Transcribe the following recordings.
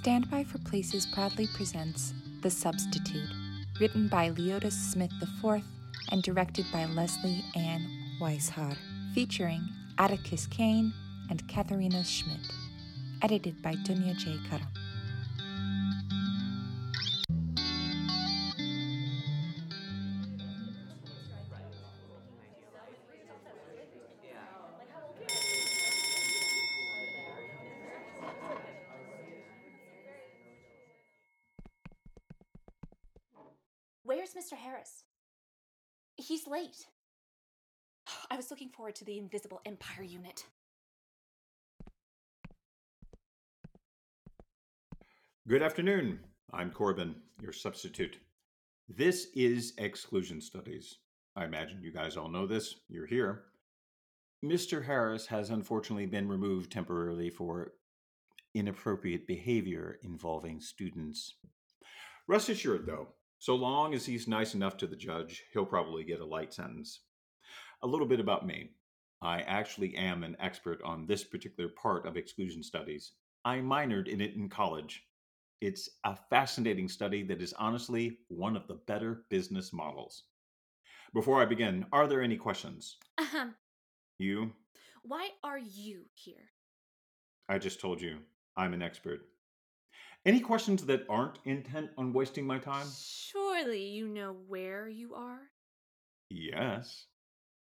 Standby for Places proudly presents The Substitute, written by Leota Smith IV and directed by Leslie Anne Weishard, featuring Atticus Kane and Katharina Schmidt, edited by Dunya J. Karam. Where's Mr. Harris? He's late. I was looking forward to the Invisible Empire unit. Good afternoon. I'm Corbin, your substitute. This is Exclusion Studies. I imagine you guys all know this. You're here. Mr. Harris has unfortunately been removed temporarily for inappropriate behavior involving students. Rest assured, though, so long as he's nice enough to the judge, he'll probably get a light sentence. A little bit about me. I actually am an expert on this particular part of exclusion studies. I minored in it in college. It's a fascinating study that is honestly one of the better business models. Before I begin, are there any questions? You? Why are you here? I just told you, I'm an expert. Any questions that aren't intent on wasting my time? Surely you know where you are? Yes.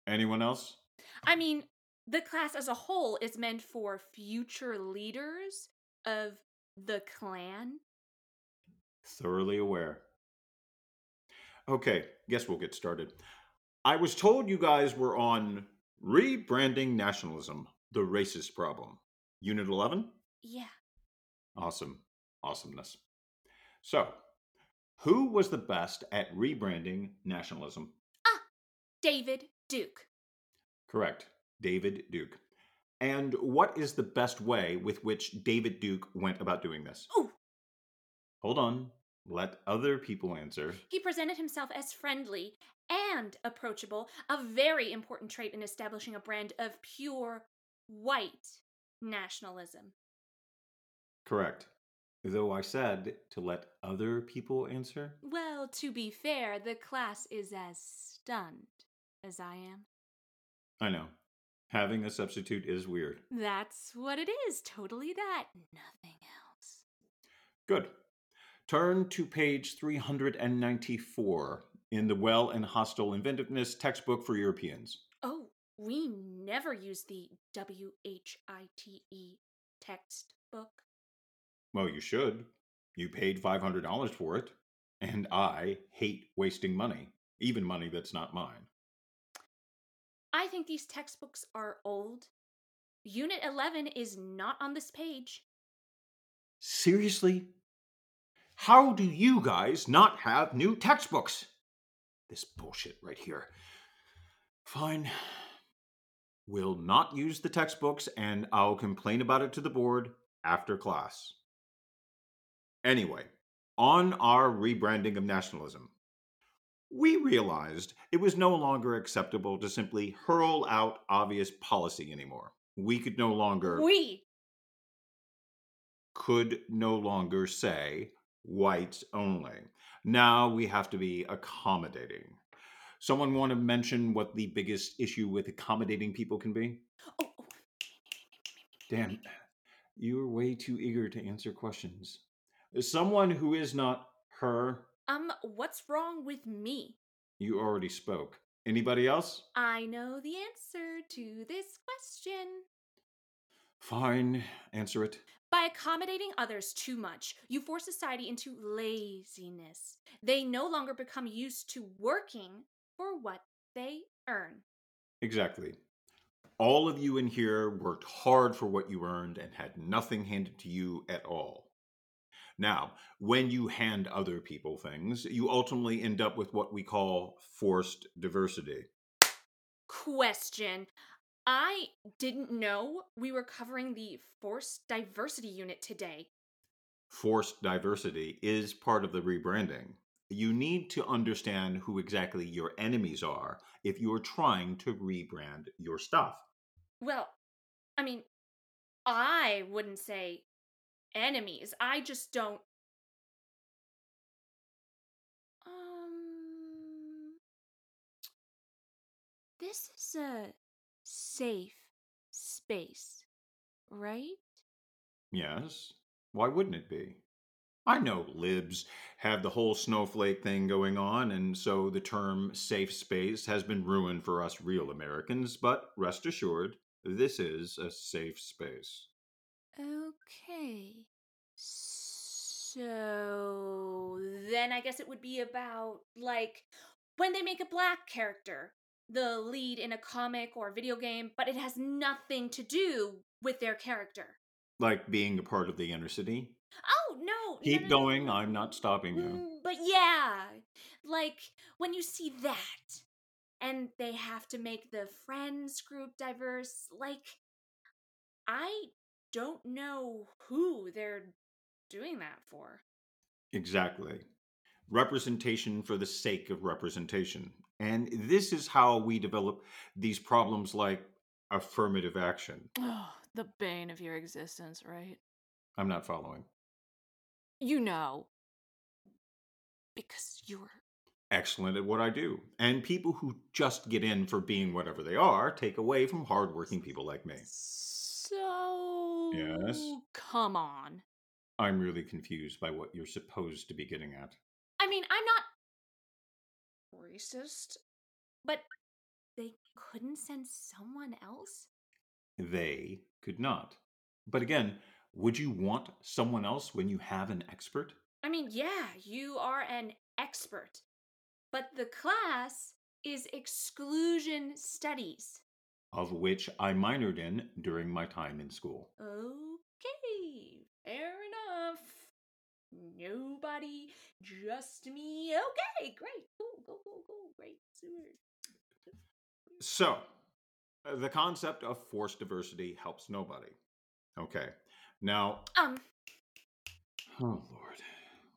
Anyone else? I mean, the class as a whole is meant for future leaders of the clan. Thoroughly aware. Okay, guess we'll get started. I was told you guys were on Rebranding Nationalism, the Racist Problem. Unit 11? Yeah. Awesome. Awesomeness. So, who was the best at rebranding nationalism? David Duke. Correct. David Duke. And what is the best way with which David Duke went about doing this? Ooh. Hold on. Let other people answer. He presented himself as friendly and approachable, a very important trait in establishing a brand of pure white nationalism. Correct. Though I said to let other people answer? Well, to be fair, the class is as stunned as I am. I know. Having a substitute is weird. That's what it is. Totally that. Nothing else. Good. Turn to page 394 in the Well and Hostile Inventiveness textbook for Europeans. Oh, we never use the WHITE textbook. Well, you should. You paid $500 for it. And I hate wasting money, even money that's not mine. I think these textbooks are old. Unit 11 is not on this page. Seriously? How do you guys not have new textbooks? This bullshit right here. Fine. We'll not use the textbooks, and I'll complain about it to the board after class. Anyway, on our rebranding of nationalism, we realized it was no longer acceptable to simply hurl out obvious policy anymore. We could no longer... We! Could no longer say, whites only. Now we have to be accommodating. Someone want to mention what the biggest issue with accommodating people can be? Oh. Damn, you were way too eager to answer questions. Someone who is not her. What's wrong with me? You already spoke. Anybody else? I know the answer to this question. Fine, answer it. By accommodating others too much, you force society into laziness. They no longer become used to working for what they earn. Exactly. All of you in here worked hard for what you earned and had nothing handed to you at all. Now, when you hand other people things, you ultimately end up with what we call forced diversity. Question. I didn't know we were covering the forced diversity unit today. Forced diversity is part of the rebranding. You need to understand who exactly your enemies are if you're trying to rebrand your stuff. Well, I mean, I wouldn't say enemies. I just don't. This is a safe space, right? Yes. Why wouldn't it be? I know libs have the whole snowflake thing going on, and so the term safe space has been ruined for us real Americans, but rest assured, this is a safe space. Okay. So then I guess it would be about, like, when they make a black character the lead in a comic or video game, but it has nothing to do with their character. Like being a part of the inner city? Oh, no. Keep going. I'm not stopping you. But yeah, like when you see that and they have to make the friends group diverse, like I don't know who they're doing that for. Exactly. Representation for the sake of representation. And this is how we develop these problems like affirmative action. Oh, the bane of your existence, right? I'm not following. You know. Because you're excellent at what I do. And people who just get in for being whatever they are take away from hardworking people like me. So yes. Come on. I'm really confused by what you're supposed to be getting at. I mean, I'm not racist, but they couldn't send someone else? They could not. But again, would you want someone else when you have an expert? I mean, yeah, you are an expert. But the class is exclusion studies. Of which I minored in during my time in school. Okay, fair enough. Nobody, just me. Okay, great. Go, great. So, the concept of forced diversity helps nobody. Okay, now... Oh, Lord.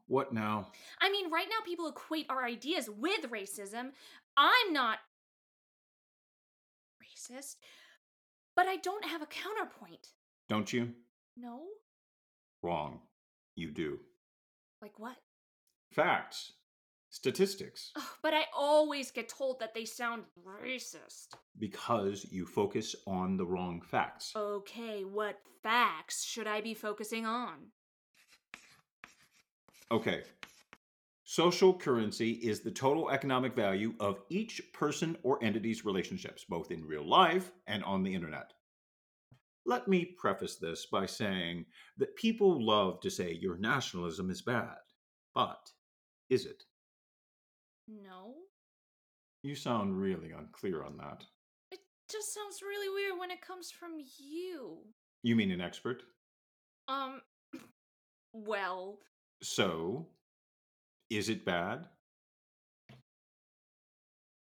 What now? I mean, right now people equate our ideas with racism. I'm not racist, but I don't have a counterpoint. Don't you? No. Wrong. You do. Like what? Facts. Statistics. Oh, but I always get told that they sound racist. Because you focus on the wrong facts. Okay, what facts should I be focusing on? Okay. Social currency is the total economic value of each person or entity's relationships, both in real life and on the internet. Let me preface this by saying that people love to say your nationalism is bad, but is it? No. You sound really unclear on that. It just sounds really weird when it comes from you. You mean an expert? Well. So, is it bad?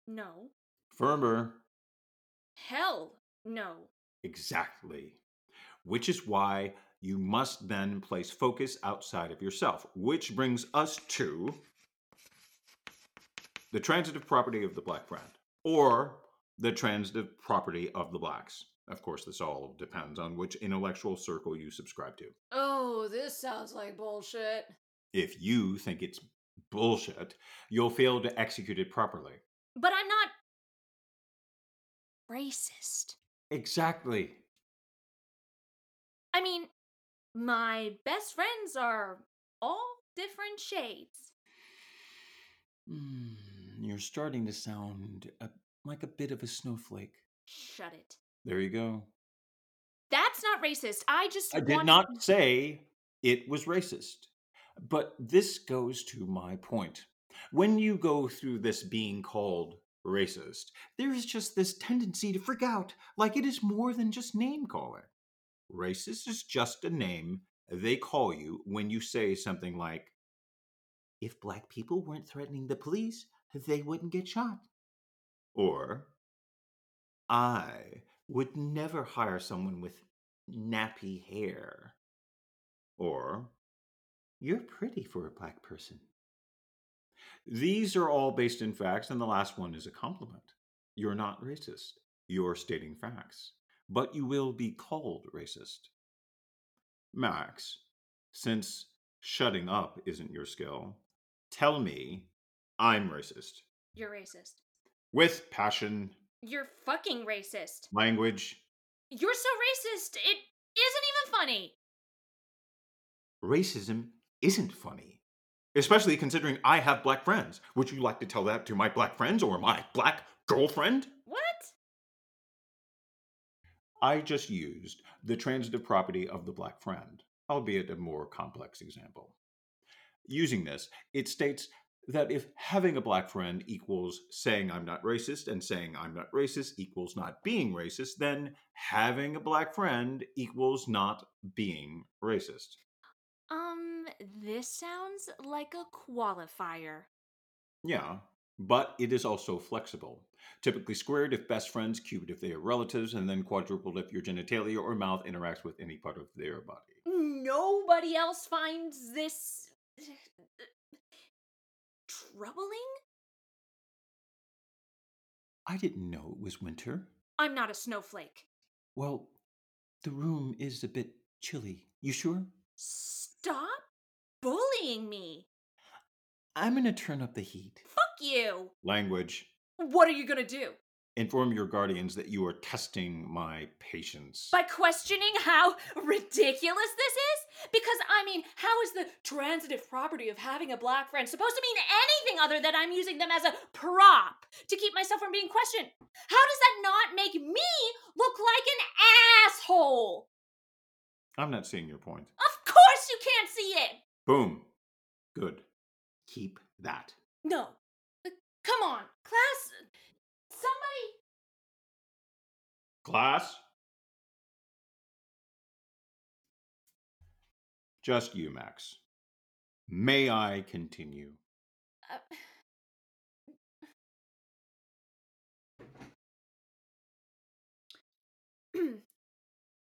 No. Firmer. Hell no. Exactly. Which is why you must then place focus outside of yourself, which brings us to the transitive property of the black friend, or the transitive property of the blacks. Of course, this all depends on which intellectual circle you subscribe to. Oh, this sounds like bullshit. If you think it's bullshit, you'll fail to execute it properly. But I'm not racist. Exactly. I mean, my best friends are all different shades. You're starting to sound like a bit of a snowflake. Shut it. There you go. That's not racist. I did not say it was racist. But this goes to my point. When you go through this being called racist, there is just this tendency to freak out, like it is more than just name-calling. Racist is just a name they call you when you say something like, if black people weren't threatening the police, they wouldn't get shot. Or, I would never hire someone with nappy hair. Or, you're pretty for a black person. These are all based in facts, and the last one is a compliment. You're not racist. You're stating facts. But you will be called racist. Max, since shutting up isn't your skill, tell me I'm racist. You're racist. With passion. You're fucking racist. Language. You're so racist, it isn't even funny. Racism isn't funny. Especially considering I have black friends. Would you like to tell that to my black friends or my black girlfriend? What? I just used the transitive property of the black friend, albeit a more complex example. Using this, it states that if having a black friend equals saying I'm not racist and saying I'm not racist equals not being racist, then having a black friend equals not being racist. This sounds like a qualifier. Yeah, but it is also flexible. Typically squared if best friends, cubed if they are relatives, and then quadrupled if your genitalia or mouth interacts with any part of their body. Nobody else finds this troubling? I didn't know it was winter. I'm not a snowflake. Well, the room is a bit chilly. You sure? Stop bullying me. I'm gonna turn up the heat. Fuck you. Language. What are you gonna do? Inform your guardians that you are testing my patience. By questioning how ridiculous this is? Because, I mean, how is the transitive property of having a black friend supposed to mean anything other than I'm using them as a prop to keep myself from being questioned? How does that not make me look like an asshole? I'm not seeing your point. Of course you can't see it! Boom. Good. Keep that. No. Come on. Class... Somebody... Class? Just you, Max. May I continue?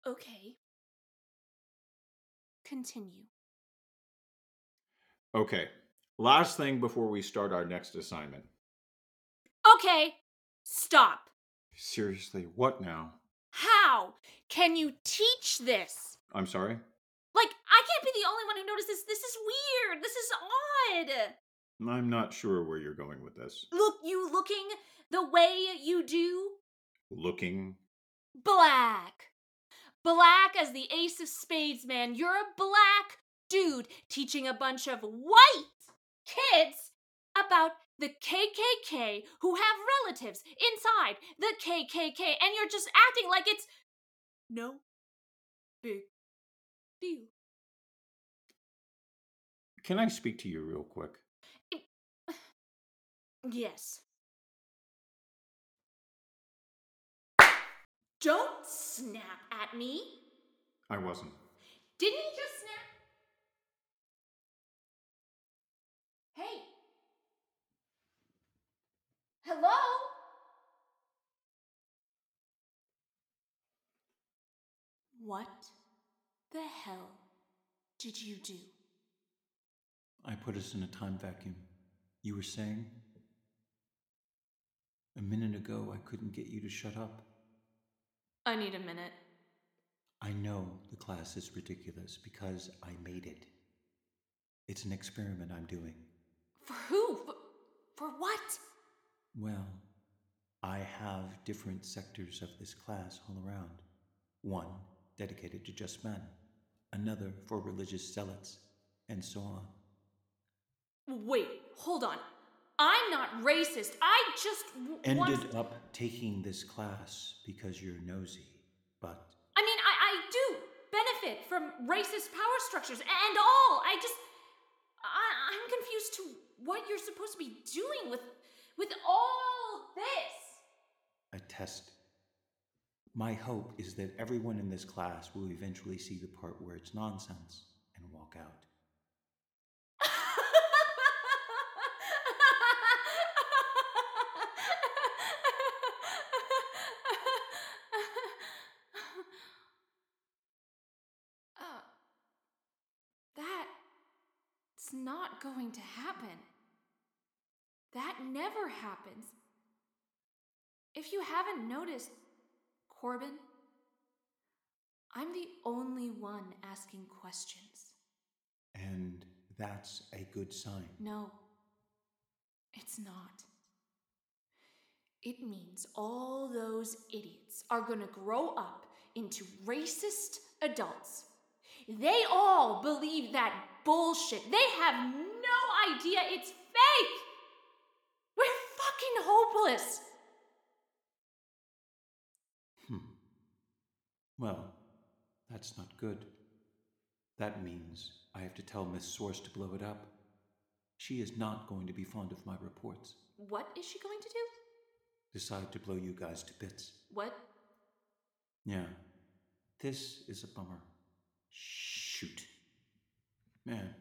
Okay. Continue. Okay. Last thing before we start our next assignment. Okay. Stop. Seriously, what now? How can you teach this? I'm sorry? Like, I can't be the only one who noticed this. This is weird. This is odd. I'm not sure where you're going with this. Look, you looking the way you do? Looking? Black. Black as the ace of spades, man. You're a black dude teaching a bunch of white kids about the KKK who have relatives inside the KKK, and you're just acting like it's no big deal. Can I speak to you real quick? Yes. Don't snap at me. I wasn't. Didn't you just snap? Hey. Hello? What the hell did you do? I put us in a time vacuum. You were saying? A minute ago, I couldn't get you to shut up. I need a minute. I know the class is ridiculous because I made it. It's an experiment I'm doing. For who? For what? Well, I have different sectors of this class all around. One dedicated to just men, another for religious zealots, and so on. Wait, hold on. I'm not racist. I just ended up taking this class because you're nosy, but... I mean, I do benefit from racist power structures and all. I just... I'm confused to what you're supposed to be doing with all this. A test. My hope is that everyone in this class will eventually see the part where it's nonsense and walk out. That's not going to happen. That never happens. If you haven't noticed, Corbin, I'm the only one asking questions. And that's a good sign. No, it's not. It means all those idiots are gonna grow up into racist adults. They all believe that bullshit. They have no idea it's fake. We're fucking hopeless. Well, that's not good. That means I have to tell Miss Source to blow it up. She is not going to be fond of my reports. What is she going to do? Decide to blow you guys to bits. What? Yeah. This is a bummer. Shoot. Man,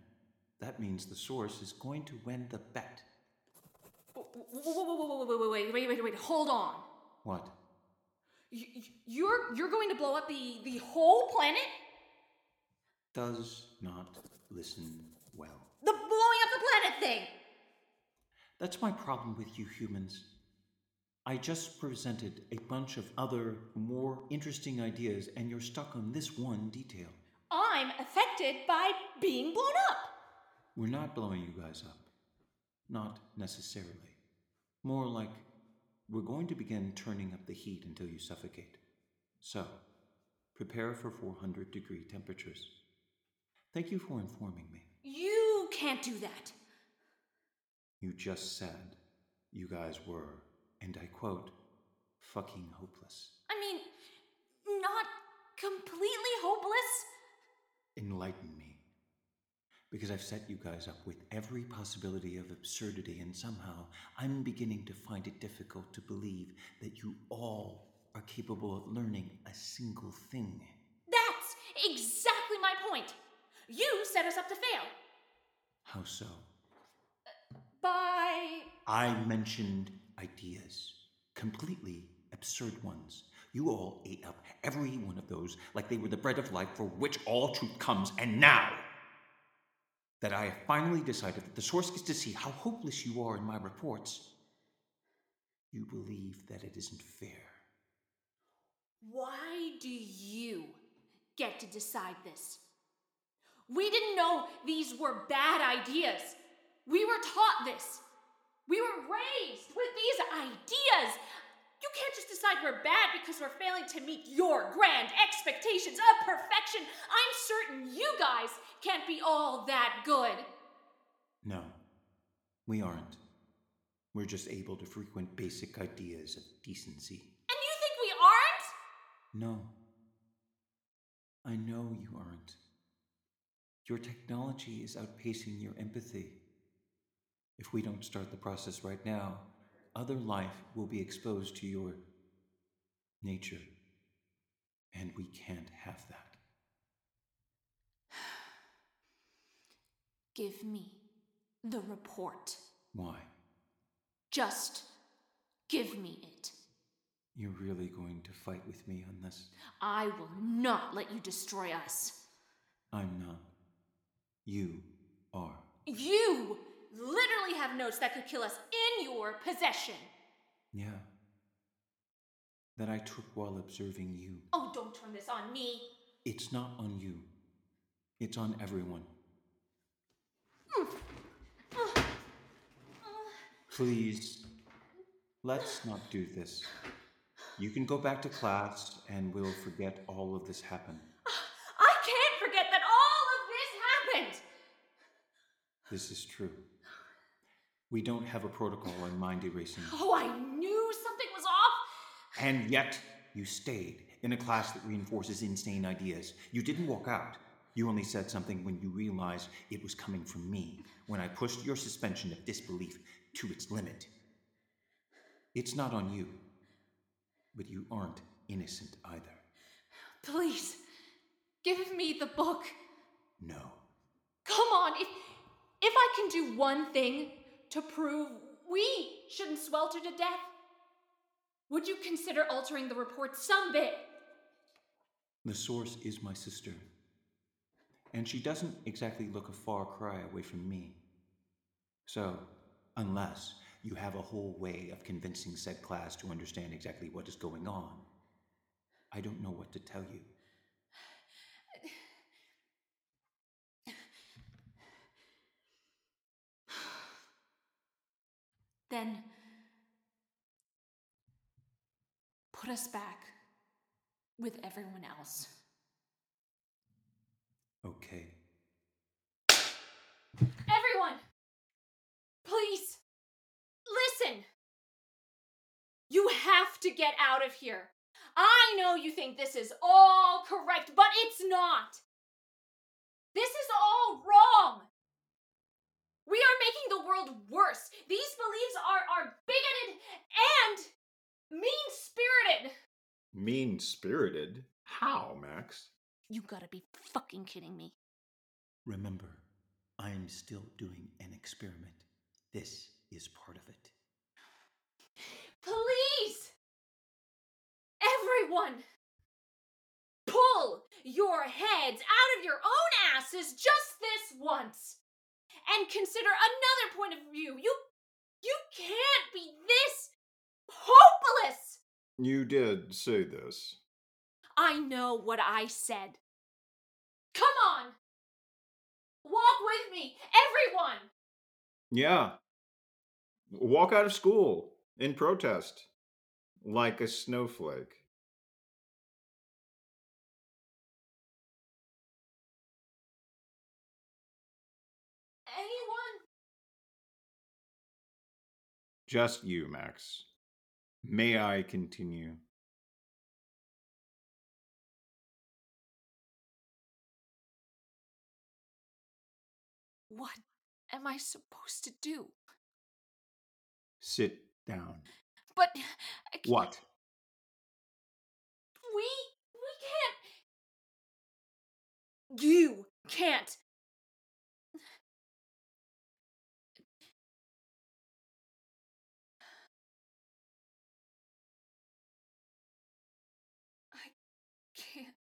that means the Source is going to win the bet. Wait, hold on. What? You're going to blow up the whole planet? Does not listen well. The blowing up the planet thing! That's my problem with you humans. I just presented a bunch of other, more interesting ideas, and you're stuck on this one detail. I'm affected by being blown up! We're not blowing you guys up. Not necessarily. More like we're going to begin turning up the heat until you suffocate. So, prepare for 400-degree temperatures. Thank you for informing me. You can't do that! You just said you guys were, and I quote, fucking hopeless. I mean, not completely hopeless? Enlighten me. Because I've set you guys up with every possibility of absurdity, and somehow I'm beginning to find it difficult to believe that you all are capable of learning a single thing. That's exactly my point! You set us up to fail! How so? I mentioned ideas. Completely absurd ones. You all ate up every one of those like they were the bread of life for which all truth comes, and now that I have finally decided that the Source gets to see how hopeless you are in my reports, you believe that it isn't fair. Why do you get to decide this? We didn't know these were bad ideas. We were taught this. We were raised with these ideas. You can't just decide we're bad because we're failing to meet your grand expectations of perfection. I'm certain you guys can't be all that good. No, we aren't. We're just able to frequent basic ideas of decency. And you think we aren't? No. I know you aren't. Your technology is outpacing your empathy. If we don't start the process right now, other life will be exposed to your nature, and we can't have that. Give me the report. Why? Just give me it. You're really going to fight with me on this? I will not let you destroy us. I'm not. You are. You literally have notes that could kill us in your possession. Yeah. That I took while observing you. Oh, don't turn this on me. It's not on you. It's on everyone. Please, let's not do this. You can go back to class and we'll forget all of this happened. I can't forget that all of this happened! This is true. We don't have a protocol on mind erasing. Oh, I knew something was off! And yet, you stayed in a class that reinforces insane ideas. You didn't walk out. You only said something when you realized it was coming from me, when I pushed your suspension of disbelief to its limit. It's not on you, but you aren't innocent either. Please, give me the book. No. Come on, if I can do one thing to prove we shouldn't swelter to death, would you consider altering the report some bit? The Source is my sister, and she doesn't exactly look a far cry away from me. So, unless you have a whole way of convincing said class to understand exactly what is going on, I don't know what to tell you. again. Put us back with everyone else. Okay. Everyone! Please! Listen! You have to get out of here. I know you think this is all correct, but it's not. This is all wrong. We are making the world worse. These beliefs are bigoted and mean-spirited. Mean-spirited? How, Max? You gotta be fucking kidding me. Remember, I'm still doing an experiment. This is part of it. Please! Everyone! Pull your heads out of your own asses just this once! And consider another point of view! You can't be this hopeless! You did say this. I know what I said. Come on! Walk with me, everyone! Yeah. Walk out of school in protest. Like a snowflake. Anyone? Just you, Max. May I continue? What am I supposed to do? Sit down. But I can't. What? We can't. You can't. I can't.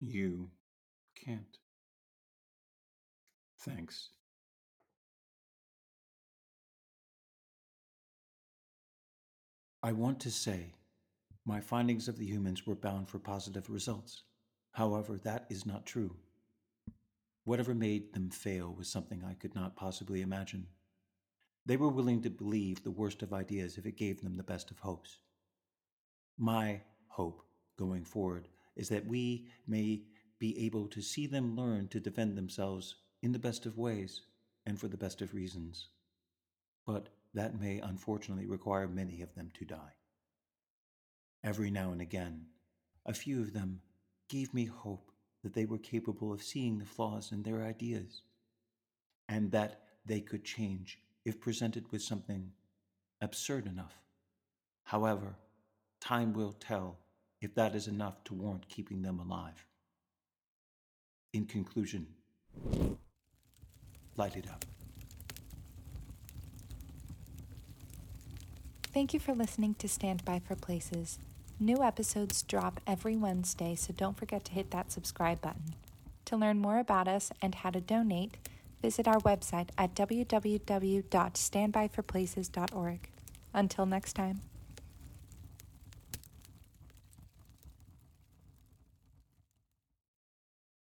You can't. Thanks. I want to say, my findings of the humans were bound for positive results. However, that is not true. Whatever made them fail was something I could not possibly imagine. They were willing to believe the worst of ideas if it gave them the best of hopes. My hope going forward is that we may be able to see them learn to defend themselves in the best of ways and for the best of reasons. But that may unfortunately require many of them to die. Every now and again, a few of them gave me hope that they were capable of seeing the flaws in their ideas, and that they could change if presented with something absurd enough. However, time will tell if that is enough to warrant keeping them alive. In conclusion, light it up. Thank you for listening to Stand By for Places. New episodes drop every Wednesday, so don't forget to hit that subscribe button. To learn more about us and how to donate, visit our website at www.standbyforplaces.org. Until next time.